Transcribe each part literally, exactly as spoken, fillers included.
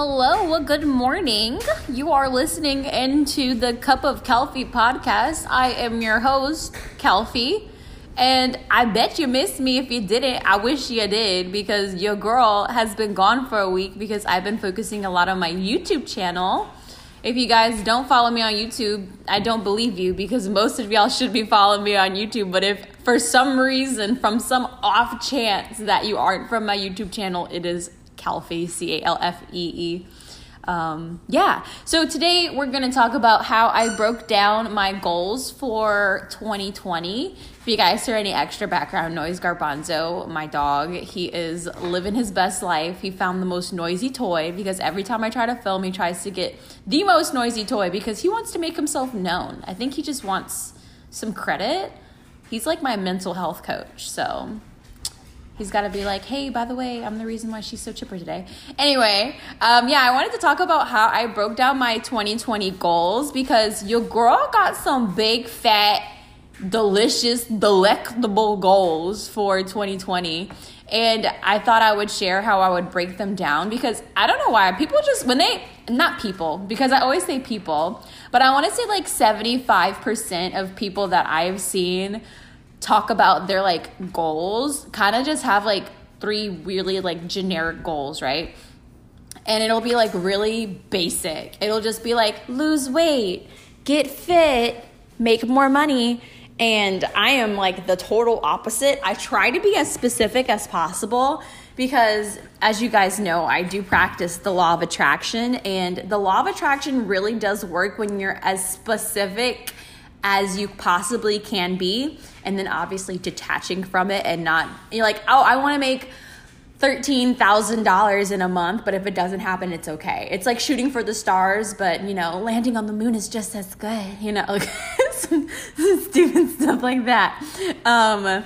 Hello, well, good morning. You are listening into the Cup of Calfee podcast. I am your host, Calfee, and I bet you missed me. If you didn't, I wish you did, because your girl has been gone for a week because I've been focusing a lot on my YouTube channel. If you guys don't follow me on YouTube, I don't believe you, because most of y'all should be following me on YouTube. But if for some reason, from some off chance that you aren't from my YouTube channel, it is Calfee, C A L F E E. Um, yeah, so today we're going to talk about how I broke down my goals for twenty twenty. If you guys hear any extra background noise, Garbanzo, my dog, he is living his best life. He found the most noisy toy, because every time I try to film, he tries to get the most noisy toy because he wants to make himself known. I think he just wants some credit. He's like my mental health coach, so he's got to be like, hey, by the way, I'm the reason why she's so chipper today. Anyway, um, yeah, I wanted to talk about how I broke down my twenty twenty goals, because your girl got some big, fat, delicious, delectable goals for twenty twenty. And I thought I would share how I would break them down, because I don't know why. People just, when they, not people, because I always say people, but I want to say like seventy-five percent of people that I've seen talk about their like goals kind of just have like three really like generic goals, right? And it'll be like really basic. It'll just be like lose weight, get fit, make more money. And I am like the total opposite. I try to be as specific as possible, because as you guys know, I do practice the law of attraction, and the law of attraction really does work when you're as specific as you possibly can be. And then obviously detaching from it and not, you're like, oh, I want to make thirteen thousand dollars in a month, but if it doesn't happen, it's okay. It's like shooting for the stars, but you know, landing on the moon is just as good, you know, like some, some stupid stuff like that. Um,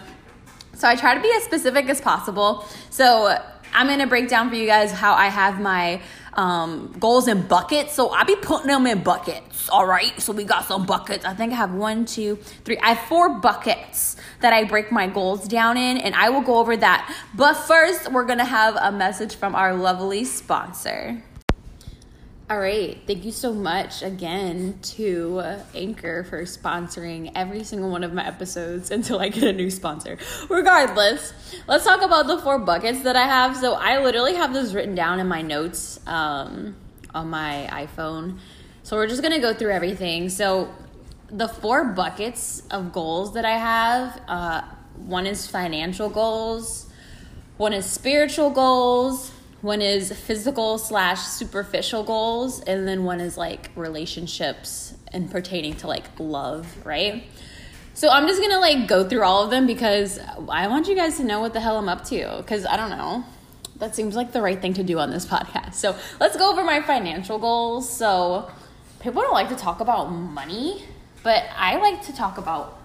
so I try to be as specific as possible. So I'm going to break down for you guys how I have my um, goals in buckets. So I'll be putting them in buckets. All right. So we got some buckets. I think I have one, two, three. I have four buckets that I break my goals down in, and I will go over that. But first, we're going to have a message from our lovely sponsor. All right. Thank you so much again to Anchor for sponsoring every single one of my episodes until I get a new sponsor. Regardless, let's talk about the four buckets that I have. So I literally have this written down in my notes um, on my iPhone. So we're just going to go through everything. So the four buckets of goals that I have, uh, one is financial goals, one is spiritual goals, one is physical slash superficial goals, and then one is like relationships and pertaining to like love, right? So I'm just gonna like go through all of them, because I want you guys to know what the hell I'm up to, because I don't know. That seems like the right thing to do on this podcast. So let's go over my financial goals. So people don't like to talk about money, but I like to talk about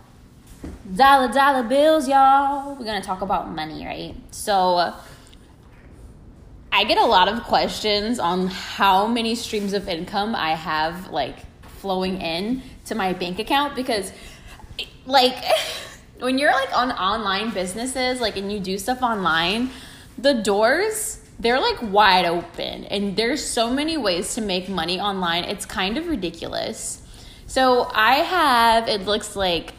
dollar dollar bills, y'all. We're gonna talk about money, right? So I get a lot of questions on how many streams of income I have like flowing in to my bank account, because like when you're like on online businesses, like, and you do stuff online, the doors, they're like wide open, and there's so many ways to make money online. It's kind of ridiculous. So I have, it looks like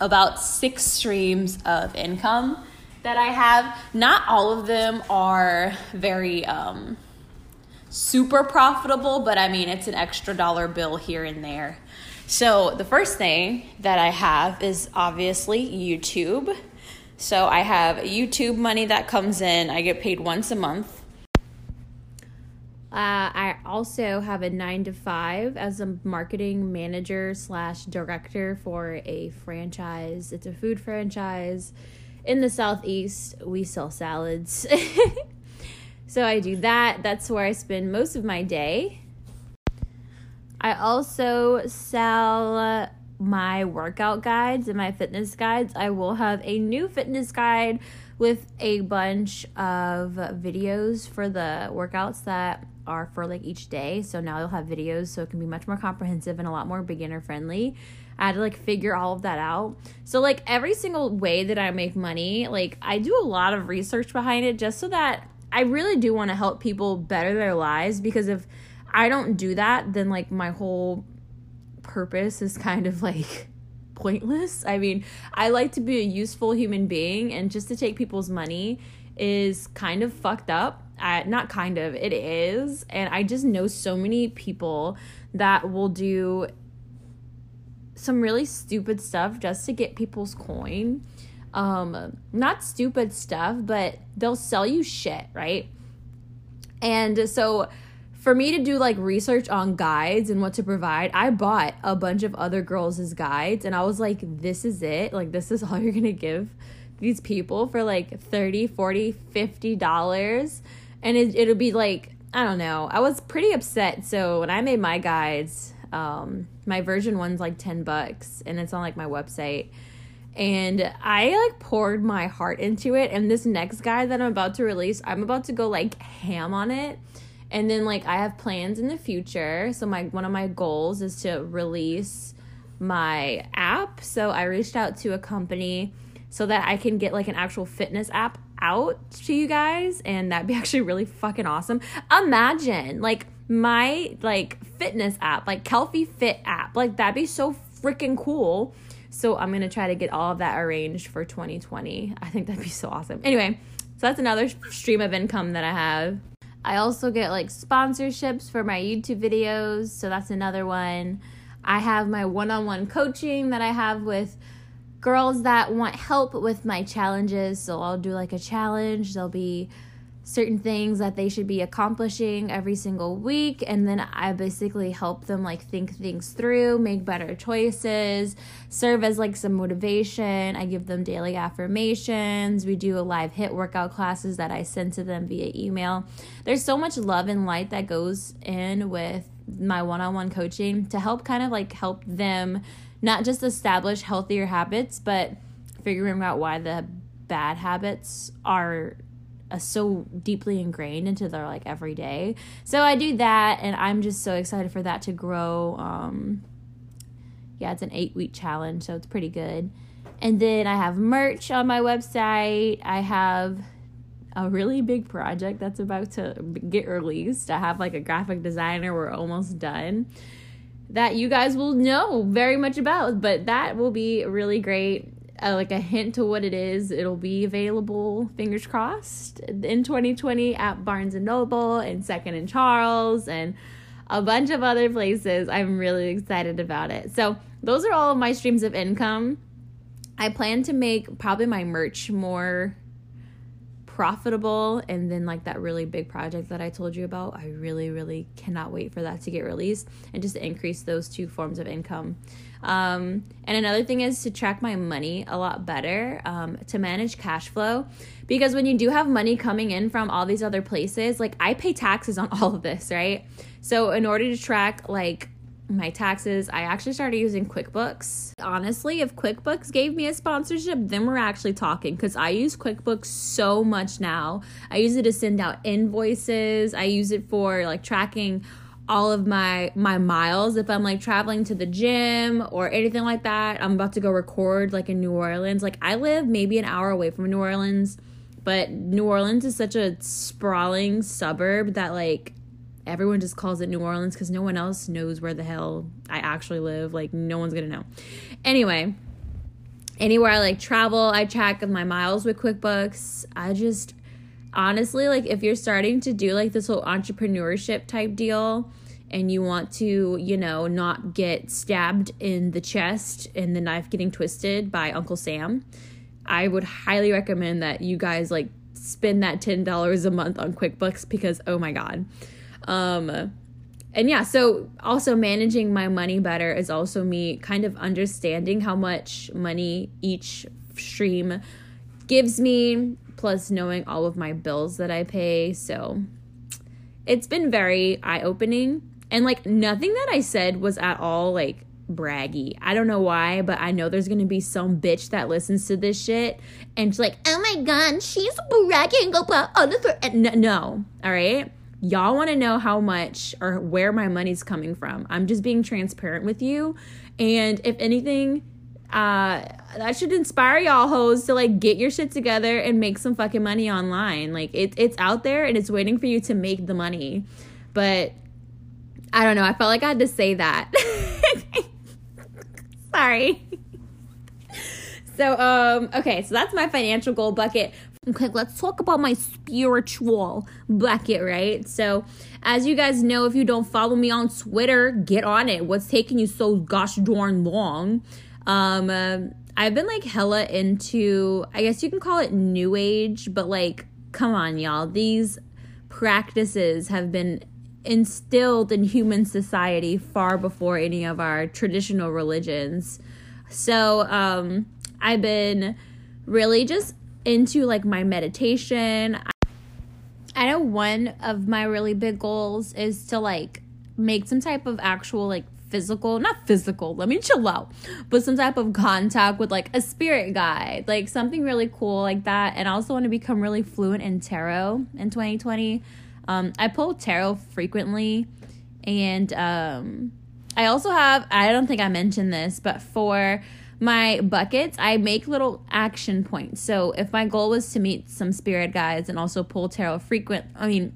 about six streams of income that I have. Not all of them are very um, super profitable, but I mean, it's an extra dollar bill here and there. So the first thing that I have is obviously YouTube. So I have YouTube money that comes in. I get paid once a month. Uh, I also have a nine to five as a marketing manager slash director for a franchise. It's a food franchise. In the Southeast, we sell salads. So I do that. That's where I spend most of my day. I also sell my workout guides and my fitness guides. I will have a new fitness guide with a bunch of videos for the workouts that are for like each day. So now you'll have videos, so it can be much more comprehensive and a lot more beginner friendly. I had to like figure all of that out. So like every single way that I make money, like I do a lot of research behind it, just so that I really do want to help people better their lives, because if I don't do that, then like my whole purpose is kind of like pointless. I mean, I like to be a useful human being, and just to take people's money is kind of fucked up. I, not kind of, it is. And I just know so many people that will do some really stupid stuff just to get people's coin. Um, not stupid stuff, but they'll sell you shit, right? And so for me to do like research on guides and what to provide, I bought a bunch of other girls' guides, and I was like, this is it. Like, this is all you're going to give these people for like thirty, forty, fifty dollars. And it, it'll be like, I don't know. I was pretty upset. So when I made my guides, um, my version one's like ten bucks, and it's on like my website. And I like poured my heart into it. And this next guy that I'm about to release, I'm about to go like ham on it. And then like I have plans in the future. So my one of my goals is to release my app. So I reached out to a company so that I can get like an actual fitness app out to you guys. And that'd be actually really fucking awesome. Imagine like my like fitness app, like Calfee Fit app. Like that'd be so freaking cool. So I'm going to try to get all of that arranged for twenty twenty. I think that'd be so awesome. Anyway, so that's another stream of income that I have. I also get like sponsorships for my YouTube videos. So that's another one. I have my one-on-one coaching that I have with girls that want help with my challenges. So I'll do like a challenge. There'll be certain things that they should be accomplishing every single week, and then I basically help them like think things through, make better choices, serve as like some motivation. I give them daily affirmations. We do a live HIIT workout classes that I send to them via email. There's so much love and light that goes in with my one-on-one coaching to help kind of like help them not just establish healthier habits, but figuring out why the bad habits are so deeply ingrained into their like everyday. So I do that, and I'm just so excited for that to grow. Um yeah, it's an eight week challenge, so it's pretty good. And then I have merch on my website. I have a really big project that's about to get released. I have like a graphic designer, we're almost done, that you guys will know very much about, but that will be really great. Uh, like a hint to what it is. It'll be available, fingers crossed, in twenty twenty at Barnes and Noble and Second and Charles and a bunch of other places. I'm really excited about it. So those are all of my streams of income. I plan to make probably my merch more profitable, and then like that really big project that I told you about. I really, really cannot wait for that to get released and just increase those two forms of income. Um, and another thing is to track my money a lot better, um, to manage cash flow, because when you do have money coming in from all these other places, like I pay taxes on all of this, right? So in order to track like my taxes, I actually started using QuickBooks. Honestly, if QuickBooks gave me a sponsorship, then we're actually talking, because I use QuickBooks so much now. I use it to send out invoices. I use it for like tracking all of my my miles if I'm like traveling to the gym or anything like that. I'm about to go record like in New Orleans. Like I live maybe an hour away from New Orleans, but New Orleans is such a sprawling suburb that like everyone just calls it New Orleans because no one else knows where the hell I actually live. Like no one's gonna know. Anyway, anywhere I like travel, I track my miles with QuickBooks. I just honestly, like if you're starting to do like this whole entrepreneurship type deal, and you want to, you know, not get stabbed in the chest and the knife getting twisted by Uncle Sam, I would highly recommend that you guys like spend that ten dollars a month on QuickBooks, because oh my God. Um, and yeah, so also managing my money better is also me kind of understanding how much money each stream gives me, plus knowing all of my bills that I pay. So it's been very eye-opening, and like nothing that I said was at all like braggy. I don't know why, but I know there's gonna be some bitch that listens to this shit and she's like, oh my God, she's bragging about other th-. No, no, all right? Y'all want to know how much or where my money's coming from. I'm just being transparent with you. And if anything, Uh, that should inspire y'all hoes to, like, get your shit together and make some fucking money online. Like, it, it's out there and it's waiting for you to make the money. But I don't know. I felt like I had to say that. Sorry. So, um, okay. So that's my financial goal bucket. Okay, let's talk about my spiritual bucket, right? So, as you guys know, if you don't follow me on Twitter, get on it. What's taking you so gosh darn long? Um, uh, I've been, like, hella into, I guess you can call it new age, but, like, come on, y'all. These practices have been instilled in human society far before any of our traditional religions. So, um, I've been really just into, like, my meditation. I know one of my really big goals is to, like, make some type of actual, like, physical, not physical, let me chill out, but some type of contact with, like, a spirit guide, like, something really cool like that. And I also want to become really fluent in tarot in twenty twenty. Um, I pull tarot frequently, and um, I also have, I don't think I mentioned this, but for my buckets, I make little action points. So if my goal was to meet some spirit guides and also pull tarot frequent, I mean,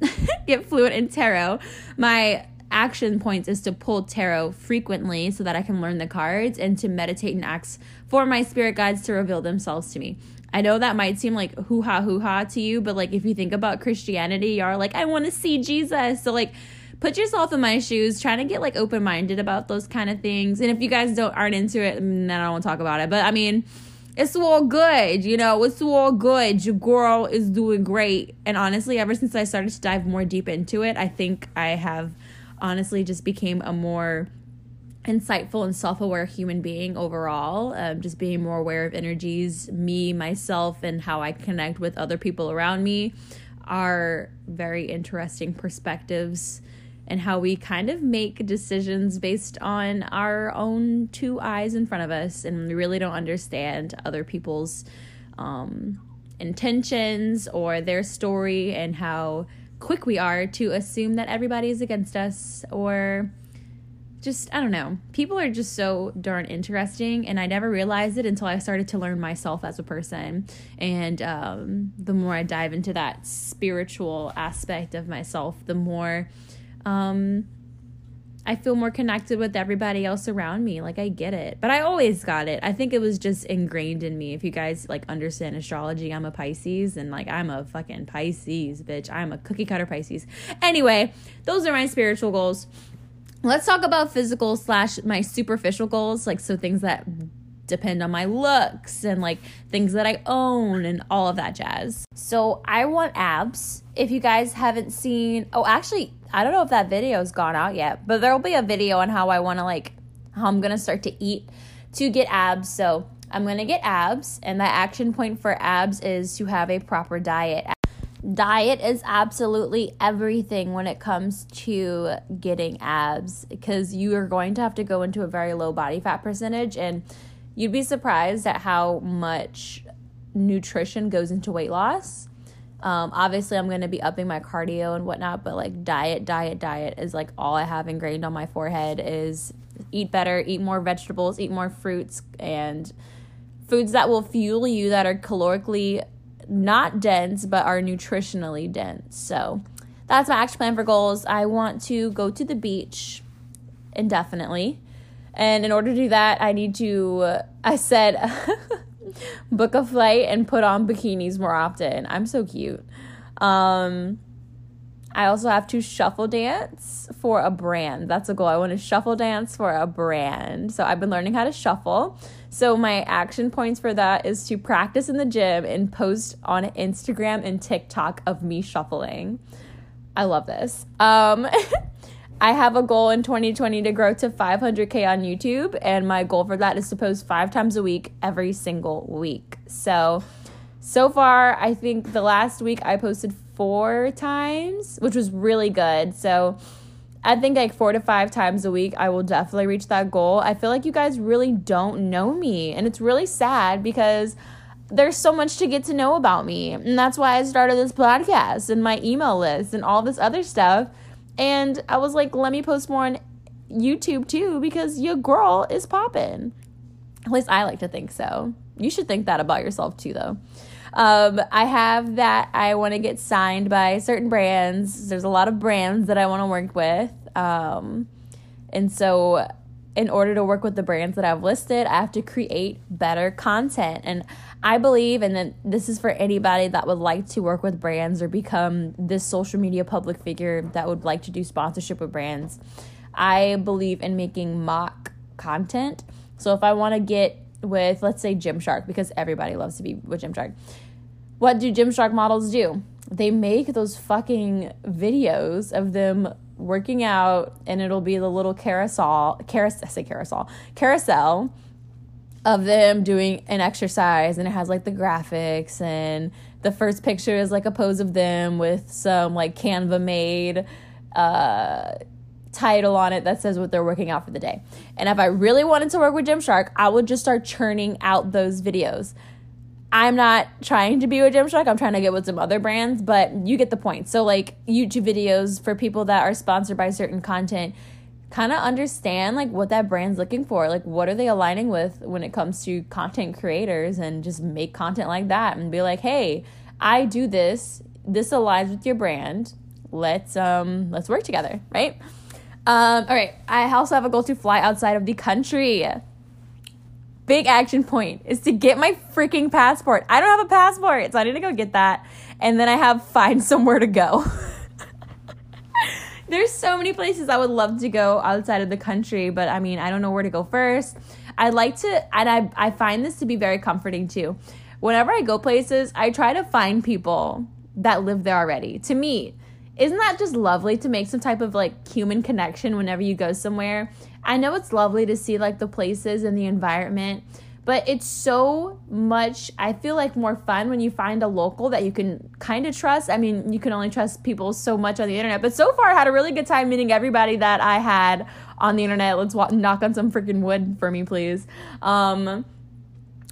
get fluent in tarot, my action points is to pull tarot frequently so that I can learn the cards and to meditate and ask for my spirit guides to reveal themselves to me. I know that might seem like hoo-ha, hoo-ha to you, but, like, if you think about Christianity, you are like, I want to see Jesus. So, like, put yourself in my shoes, trying to get, like, open-minded about those kind of things. And if you guys don't aren't into it, then I don't want to talk about it. But, I mean, it's all good, you know. It's all good. Your girl is doing great. And honestly, ever since I started to dive more deep into it, I think I have honestly just became a more insightful and self-aware human being overall, um, just being more aware of energies. Me, myself, and how I connect with other people around me are very interesting perspectives, and how we kind of make decisions based on our own two eyes in front of us, and we really don't understand other people's um, intentions or their story, and how quick we are to assume that everybody is against us, or just, I don't know. People are just so darn interesting, and I never realized it until I started to learn myself as a person. And um, the more I dive into that spiritual aspect of myself, the more um, I feel more connected with everybody else around me. Like, I get it. But I always got it. I think it was just ingrained in me. If you guys, like, understand astrology, I'm a Pisces, and, like, I'm a fucking Pisces, bitch. I'm a cookie-cutter Pisces. Anyway, those are my spiritual goals. Let's talk about physical slash my superficial goals, like, so things that depend on my looks and, like, things that I own and all of that jazz. So I want abs. If you guys haven't seen, oh, actually, I don't know if that video's gone out yet, but there'll be a video on how I want to, like, how I'm going to start to eat to get abs. So I'm going to get abs, and the action point for abs is to have a proper diet. Diet is absolutely everything when it comes to getting abs, because you are going to have to go into a very low body fat percentage, and you'd be surprised at how much nutrition goes into weight loss. Um, obviously, I'm going to be upping my cardio and whatnot, but, like, diet, diet, diet is, like, all I have ingrained on my forehead is eat better, eat more vegetables, eat more fruits, and foods that will fuel you, that are calorically not dense but are nutritionally dense. So that's my action plan for goals. I want to go to the beach indefinitely, and in order to do that, I need to uh, I said book a flight and put on bikinis more often. I'm so cute. um I also have to shuffle dance for a brand. That's a goal. I want to shuffle dance for a brand. So I've been learning how to shuffle. So my action points for that is to practice in the gym and post on Instagram and TikTok of me shuffling. I love this. Um, I have a goal in twenty twenty to grow to five hundred K on YouTube. And my goal for that is to post five times a week every single week. So, so far, I think the last week I posted four times, which was really good. So I think, like, four to five times a week, I will definitely reach that goal. I feel like you guys really don't know me, and it's really sad because there's so much to get to know about me, and that's why I started this podcast and my email list and all this other stuff. And I was like, let me post more on YouTube too, because your girl is popping. At least I like to think so. You should think that about yourself too, though. Um, I have that I want to get signed by certain brands. There's a lot of brands that I want to work with. Um, and so in order to work with the brands that I've listed, I have to create better content. And I believe, and then this is for anybody that would like to work with brands or become this social media public figure that would like to do sponsorship with brands, I believe in making mock content. So if I want to get with, let's say, Gymshark, because everybody loves to be with Gymshark. What do Gymshark models do? They make those fucking videos of them working out, and it'll be the little carousel, carousel, I say carousel, carousel of them doing an exercise, and it has like the graphics, and the first picture is like a pose of them with some like Canva made uh title on it that says what they're working out for the day. And if I really wanted to work with Gymshark, I would just start churning out those videos. I'm not trying to be with Gymshark. I'm trying to get with some other brands, but you get the point. So like YouTube videos for people that are sponsored by certain content, kind of understand like what that brand's looking for. Like what are they aligning with when it comes to content creators, and just make content like that and be like, hey, I do this. This aligns with your brand. Let's um let's work together, right? Um, all right, I also have a goal to fly outside of the country. Big action point is to get my freaking passport. I don't have a passport, so I need to go get that. And then I have find somewhere to go. There's so many places I would love to go outside of the country, but I mean, I don't know where to go first. I like to, and I, I find this to be very comforting too. Whenever I go places, I try to find people that live there already to meet. Isn't that just lovely to make some type of like human connection whenever you go somewhere? I know it's lovely to see like the places and the environment, but it's so much, I feel like, more fun when you find a local that you can kind of trust. I mean, you can only trust people so much on the internet, but so far I had a really good time meeting everybody that I had on the internet. Let's walk, knock on some freaking wood for me, please. Um,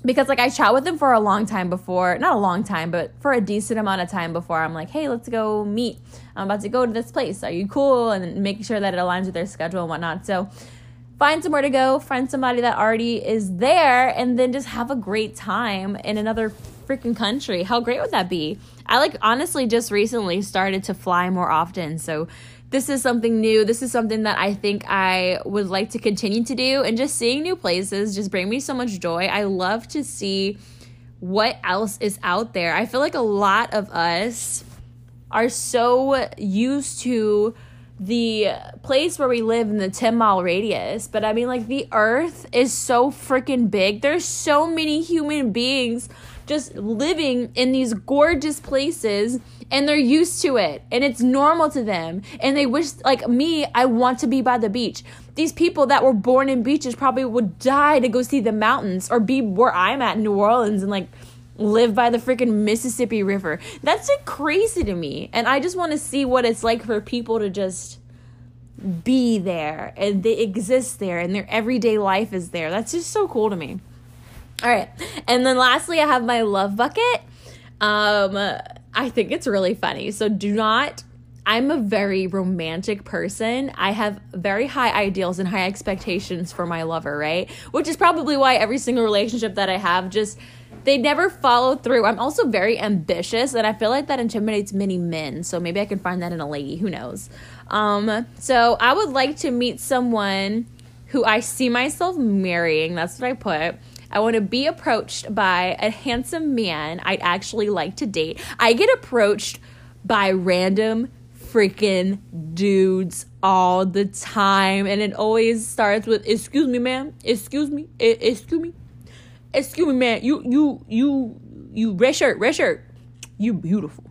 Because, like, I chat with them for a long time before, not a long time, but for a decent amount of time before I'm like, hey, let's go meet. I'm about to go to this place. Are you cool? And making sure that it aligns with their schedule and whatnot. So find somewhere to go, find somebody that already is there, and then just have a great time in another freaking country. How great would that be? I, like, honestly just recently started to fly more often. So this is something new. This is something that I think I would like to continue to do. And just seeing new places just bring me so much joy. I love to see what else is out there. I feel like a lot of us are so used to the place where we live in the ten mile radius. But I mean, like, the earth is so freaking big. There's so many human beings just living in these gorgeous places, and they're used to it, and it's normal to them, and they wish, like me, I want to be by the beach. These people that were born in beaches probably would die to go see the mountains or be where I'm at in New Orleans and like live by the freaking Mississippi River. That's like crazy to me, and I just want to see what it's like for people to just be there, and they exist there, and their everyday life is there. That's just so cool to me. All right. And then lastly, I have my love bucket. Um, I think it's really funny. So do not, I'm a very romantic person. I have very high ideals and high expectations for my lover, right? Which is probably why every single relationship that I have just, they never follow through. I'm also very ambitious, and I feel like that intimidates many men. So maybe I can find that in a lady. Who knows? Um, so I would like to meet someone who I see myself marrying. That's what I put. I want to be approached by a handsome man I'd actually like to date. I get approached by random freaking dudes all the time. And it always starts with, excuse me, ma'am. Excuse me. E- excuse me. Excuse me, man. You, you, you, you, red shirt, red shirt. You beautiful.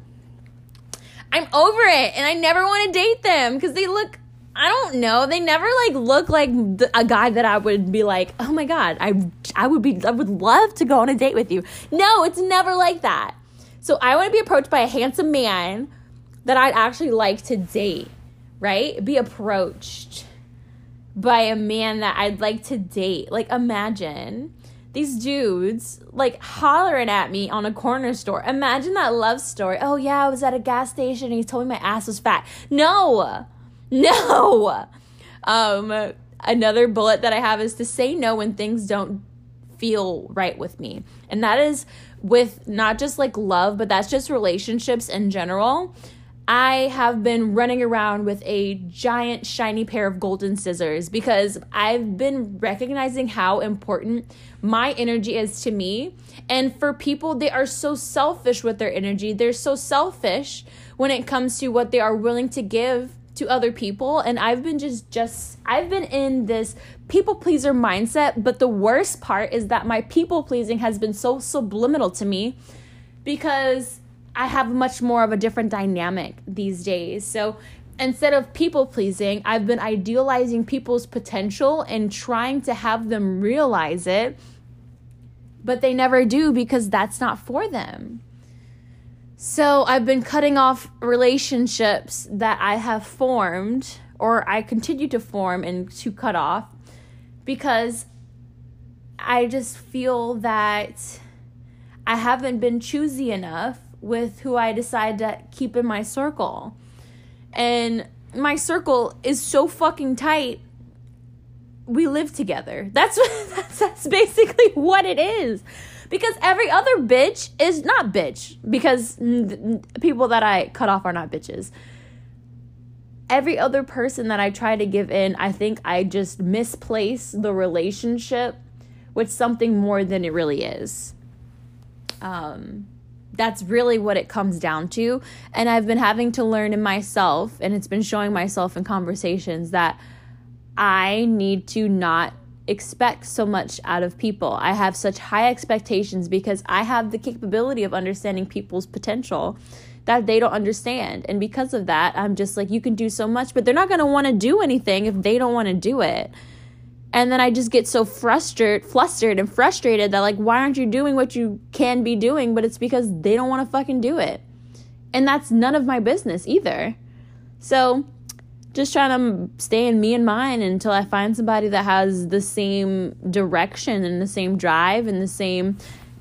I'm over it. And I never want to date them because they look, I don't know. They never like look like a guy that I would be like, oh my God, I, I would be, I would love to go on a date with you. No, it's never like that. So I want to be approached by a handsome man that I'd actually like to date, right? Be approached by a man that I'd like to date. Like, imagine these dudes like hollering at me on a corner store. Imagine that love story. Oh yeah, I was at a gas station and he told me my ass was fat. No. No. Um, another bullet that I have is to say no when things don't feel right with me. And that is with not just like love, but that's just relationships in general. I have been running around with a giant shiny pair of golden scissors because I've been recognizing how important my energy is to me. And for people, they are so selfish with their energy. They're so selfish when it comes to what they are willing to give to other people. And I've been just, just, I've been in this people pleaser mindset. But the worst part is that my people pleasing has been so subliminal to me because I have much more of a different dynamic these days. So instead of people pleasing, I've been idealizing people's potential and trying to have them realize it, but they never do because that's not for them. So I've been cutting off relationships that I have formed, or I continue to form and to cut off, because I just feel that I haven't been choosy enough with who I decide to keep in my circle. And my circle is so fucking tight. We live together. That's what, that's, that's basically what it is. Because every other bitch is not bitch. Because people that I cut off are not bitches. Every other person that I try to give in, I think I just misplace the relationship with something more than it really is. Um... That's really what it comes down to. And I've been having to learn in myself, and it's been showing myself in conversations, that I need to not expect so much out of people. I have such high expectations because I have the capability of understanding people's potential that they don't understand. And because of that, I'm just like, you can do so much, but they're not going to want to do anything if they don't want to do it. And then I just get so frustrated, flustered and frustrated that, like, why aren't you doing what you can be doing? But it's because they don't want to fucking do it. And that's none of my business either. So just trying to stay in me and mine until I find somebody that has the same direction and the same drive and the same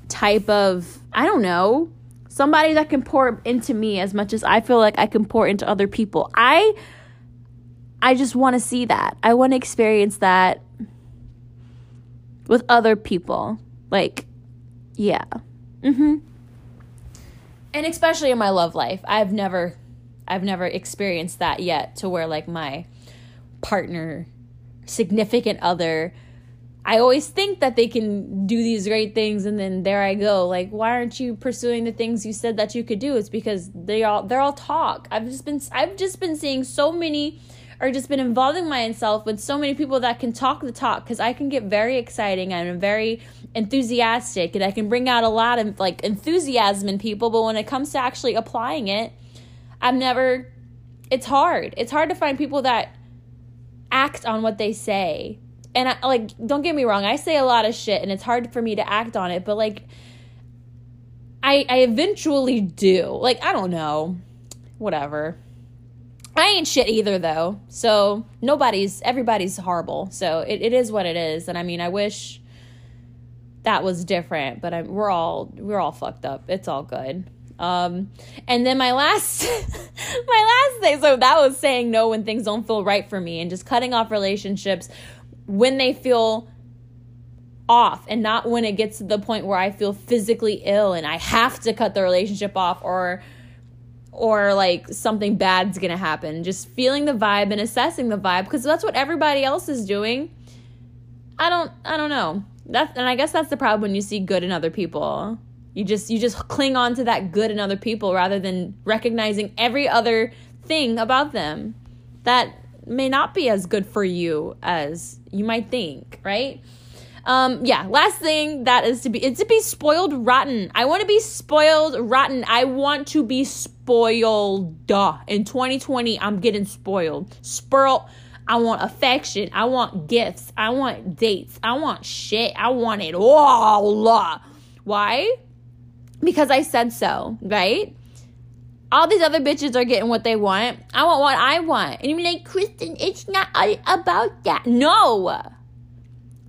type of, I don't know, somebody that can pour into me as much as I feel like I can pour into other people. I, I just want to see that. I want to experience that with other people. Like, yeah. Mm-hmm. And especially in my love life. I've never I've never experienced that yet, to where, like, my partner, significant other, I always think that they can do these great things, and then there I go. Like, why aren't you pursuing the things you said that you could do? It's because they all they're all talk. I've just been I've just been seeing so many, or just been involving myself with so many people that can talk the talk, because I can get very exciting and very enthusiastic, and I can bring out a lot of, like, enthusiasm in people, but when it comes to actually applying it, I'm never, it's hard. It's hard to find people that act on what they say. And I, like, don't get me wrong, I say a lot of shit and it's hard for me to act on it, but, like, I, I eventually do. Like, I don't know, whatever. I ain't shit either, though, so nobody's, everybody's horrible, so it, it is what it is. And I mean, I wish that was different, but I'm, we're all, we're all fucked up, it's all good. Um, and then my last, my last thing, so that was saying no when things don't feel right for me, and just cutting off relationships when they feel off, and not when it gets to the point where I feel physically ill and I have to cut the relationship off, or or like something bad's gonna happen. Just feeling the vibe and assessing the vibe, because that's what everybody else is doing. I don't I don't know. That's, and I guess that's the problem when you see good in other people. You just you just cling on to that good in other people rather than recognizing every other thing about them that may not be as good for you as you might think, right? Um, yeah, last thing that is to be, it's to be spoiled rotten. I want to be spoiled rotten. I want to be spoiled. Duh. In twenty twenty, I'm getting spoiled. Spurl. I want affection. I want gifts. I want dates. I want shit. I want it all. Why? Because I said so, right? All these other bitches are getting what they want. I want what I want. And you're like, Kristen, it's not about that. No.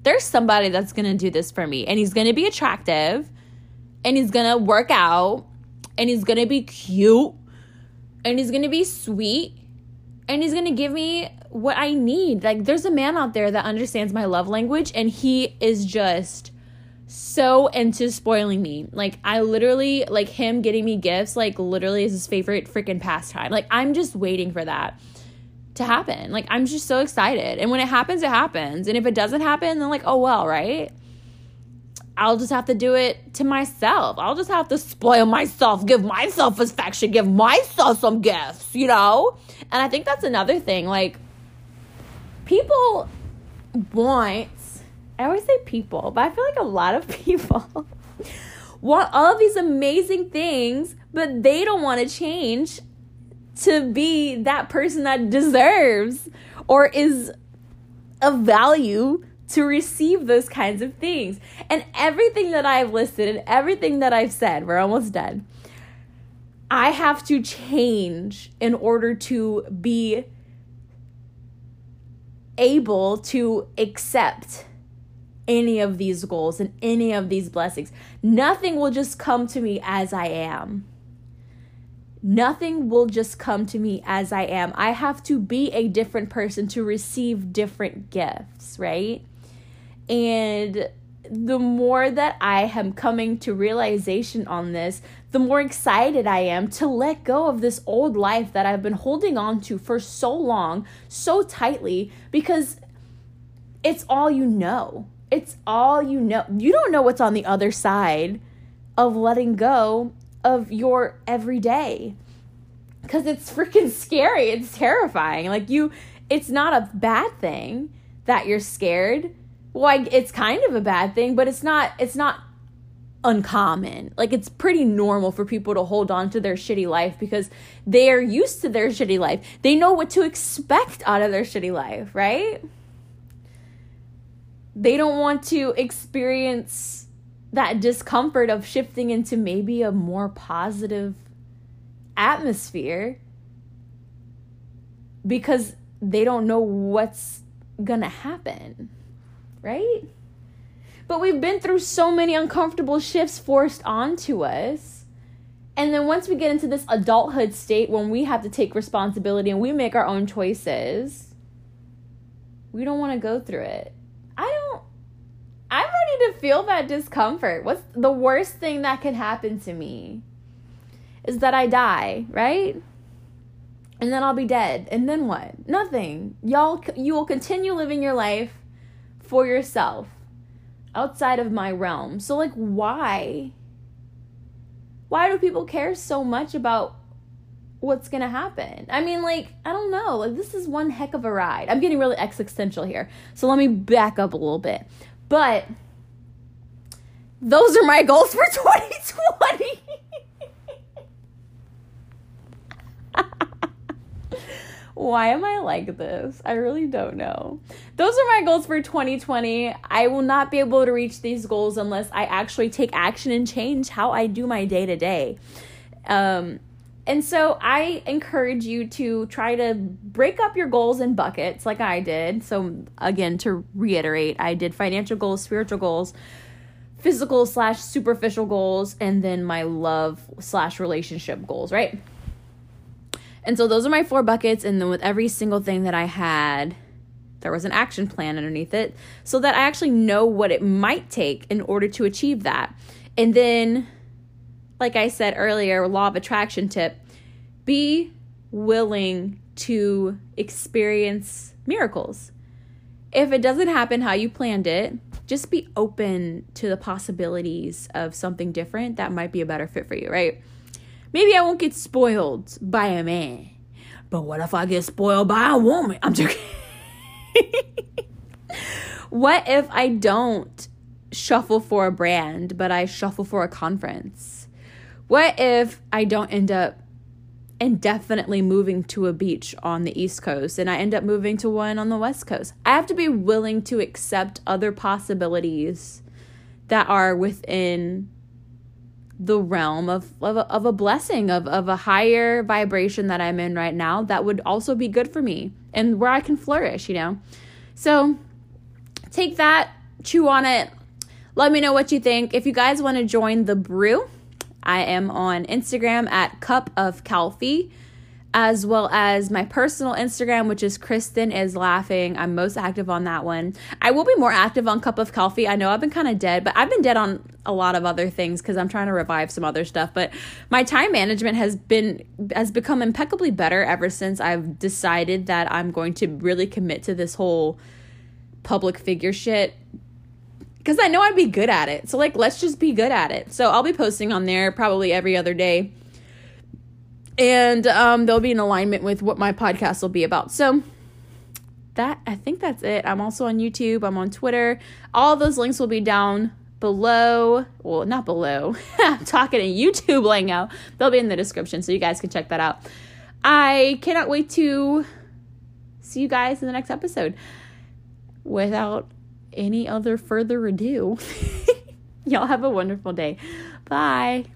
There's somebody that's going to do this for me, and he's going to be attractive, and he's going to work out, and he's going to be cute, and he's going to be sweet, and he's going to give me what I need. Like, there's a man out there that understands my love language, and he is just so into spoiling me. Like, I literally, like, him getting me gifts, like, literally is his favorite freaking pastime. Like, I'm just waiting for that to happen. Like, I'm just so excited. And when it happens, it happens. And if it doesn't happen, then, like, oh, well, right? I'll just have to do it to myself. I'll just have to spoil myself, give myself affection, give myself some gifts, you know? And I think that's another thing. Like, people want, I always say people, but I feel like a lot of people want all of these amazing things, but they don't want to change to be that person that deserves or is of value to receive those kinds of things. And everything that I've listed and everything that I've said, we're almost done, I have to change in order to be able to accept any of these goals and any of these blessings. Nothing will just come to me as I am. Nothing will just come to me as I am. I have to be a different person to receive different gifts, right? And the more that I am coming to realization on this, the more excited I am to let go of this old life that I've been holding on to for so long, so tightly, because it's all you know. It's all you know. You don't know what's on the other side of letting go of your everyday, because it's freaking scary. It's terrifying. Like, you, it's not a bad thing that you're scared. Well, I, it's kind of a bad thing, but it's not, it's not uncommon. Like, it's pretty normal for people to hold on to their shitty life because they are used to their shitty life. They know what to expect out of their shitty life, right? They don't want to experience that discomfort of shifting into maybe a more positive atmosphere because they don't know what's gonna happen, right? But we've been through so many uncomfortable shifts forced onto us. And then once we get into this adulthood state when we have to take responsibility and we make our own choices, we don't want to go through it. I don't, I'm ready to feel that discomfort. What's the worst thing that could happen to me is that I die, right? And then I'll be dead. And then what? Nothing. Y'all, you will continue living your life for yourself outside of my realm. So, like, why? Why do people care so much about what's gonna happen? I mean, like, I don't know. Like, this is one heck of a ride. I'm getting really existential here. So let me back up a little bit. But those are my goals for twenty twenty. Why am I like this? I really don't know. Those are my goals for twenty twenty. I will not be able to reach these goals unless I actually take action and change how I do my day to day. Um, And so I encourage you to try to break up your goals in buckets like I did. So again, to reiterate, I did financial goals, spiritual goals, physical slash superficial goals, and then my love slash relationship goals, right? And so those are my four buckets. And then with every single thing that I had, there was an action plan underneath it so that I actually know what it might take in order to achieve that. And then, like I said earlier, law of attraction tip, be willing to experience miracles. If it doesn't happen how you planned it, just be open to the possibilities of something different that might be a better fit for you, right? Maybe I won't get spoiled by a man, but what if I get spoiled by a woman? I'm joking. What if I don't shuffle for a brand, but I shuffle for a conference? What if I don't end up indefinitely moving to a beach on the East Coast and I end up moving to one on the West Coast? I have to be willing to accept other possibilities that are within the realm of, of, a, of a blessing, of, of a higher vibration that I'm in right now that would also be good for me and where I can flourish, you know? So take that, chew on it. Let me know what you think. If you guys want to join the brew, I am on Instagram at Cup of Calfee. as well as my personal Instagram, which is Kristen is Laughing. I'm most active on that one. I will be more active on Cup of Calfee. I know I've been kind of dead, but I've been dead on a lot of other things because I'm trying to revive some other stuff. But my time management has been has become impeccably better ever since I've decided that I'm going to really commit to this whole public figure shit. Because I know I'd be good at it. So, like, let's just be good at it. So I'll be posting on there probably every other day. And um, there'll be an alignment with what my podcast will be about. So that, I think that's it. I'm also on YouTube. I'm on Twitter. All those links will be down below. Well, not below. I'm talking to YouTube lingo. They'll be in the description. So you guys can check that out. I cannot wait to see you guys in the next episode. Without any other further ado, y'all have a wonderful day. Bye.